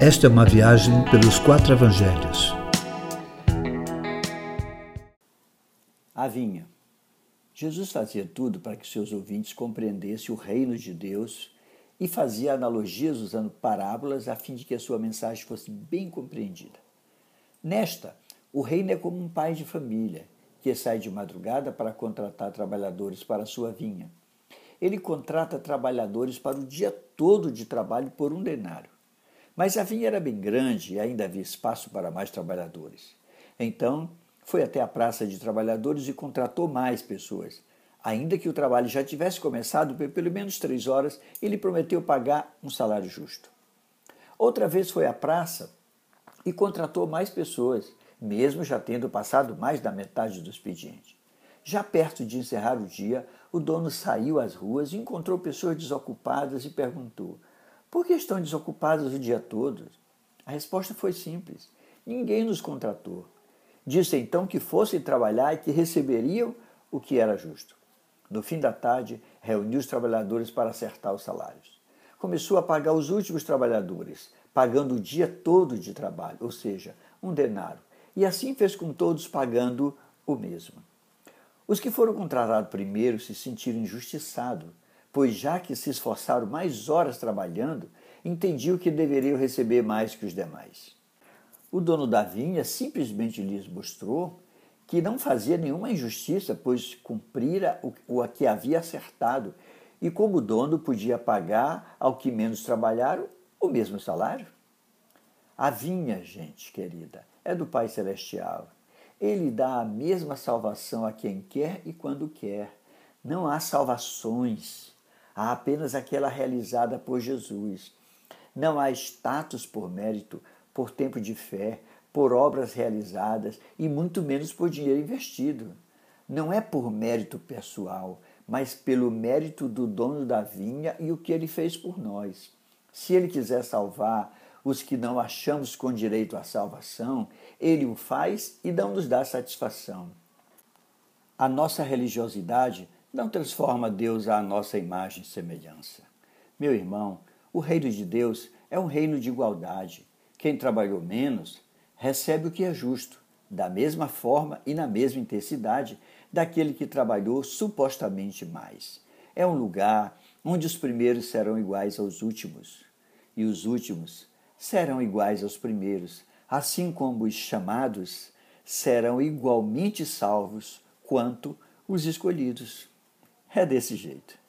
Esta é uma viagem pelos 4 evangelhos. A vinha. Jesus fazia tudo para que seus ouvintes compreendessem o reino de Deus e fazia analogias usando parábolas a fim de que a sua mensagem fosse bem compreendida. Nesta, o reino é como um pai de família que sai de madrugada para contratar trabalhadores para a sua vinha. Ele contrata trabalhadores para o dia todo de trabalho por um denário. Mas a vinha era bem grande e ainda havia espaço para mais trabalhadores. Então, foi até a praça de trabalhadores e contratou mais pessoas. Ainda que o trabalho já tivesse começado por pelo menos 3 horas, ele prometeu pagar um salário justo. Outra vez foi à praça e contratou mais pessoas, mesmo já tendo passado mais da metade do expediente. Já perto de encerrar o dia, o dono saiu às ruas e encontrou pessoas desocupadas e perguntou: por que estão desocupadas o dia todo? A resposta foi simples: ninguém nos contratou. Disse então que fossem trabalhar e que receberiam o que era justo. No fim da tarde, reuniu os trabalhadores para acertar os salários. Começou a pagar os últimos trabalhadores, pagando o dia todo de trabalho, ou seja, um denário. E assim fez com todos, pagando o mesmo. Os que foram contratados primeiro se sentiram injustiçados, pois já que se esforçaram mais horas trabalhando, entendiam que deveriam receber mais que os demais. O dono da vinha simplesmente lhes mostrou que não fazia nenhuma injustiça, pois cumprira o que havia acertado, e como dono podia pagar ao que menos trabalharam o mesmo salário. A vinha, gente querida, é do Pai Celestial. Ele dá a mesma salvação a quem quer e quando quer. Não há salvações, há apenas aquela realizada por Jesus. Não há status por mérito, por tempo de fé, por obras realizadas e muito menos por dinheiro investido. Não é por mérito pessoal, mas pelo mérito do dono da vinha e o que ele fez por nós. Se ele quiser salvar os que não achamos com direito à salvação, ele o faz e não nos dá satisfação. A nossa religiosidade não transforma Deus à nossa imagem e semelhança. Meu irmão, o reino de Deus é um reino de igualdade. Quem trabalhou menos recebe o que é justo, da mesma forma e na mesma intensidade daquele que trabalhou supostamente mais. É um lugar onde os primeiros serão iguais aos últimos e os últimos serão iguais aos primeiros, assim como os chamados serão igualmente salvos quanto os escolhidos. É desse jeito.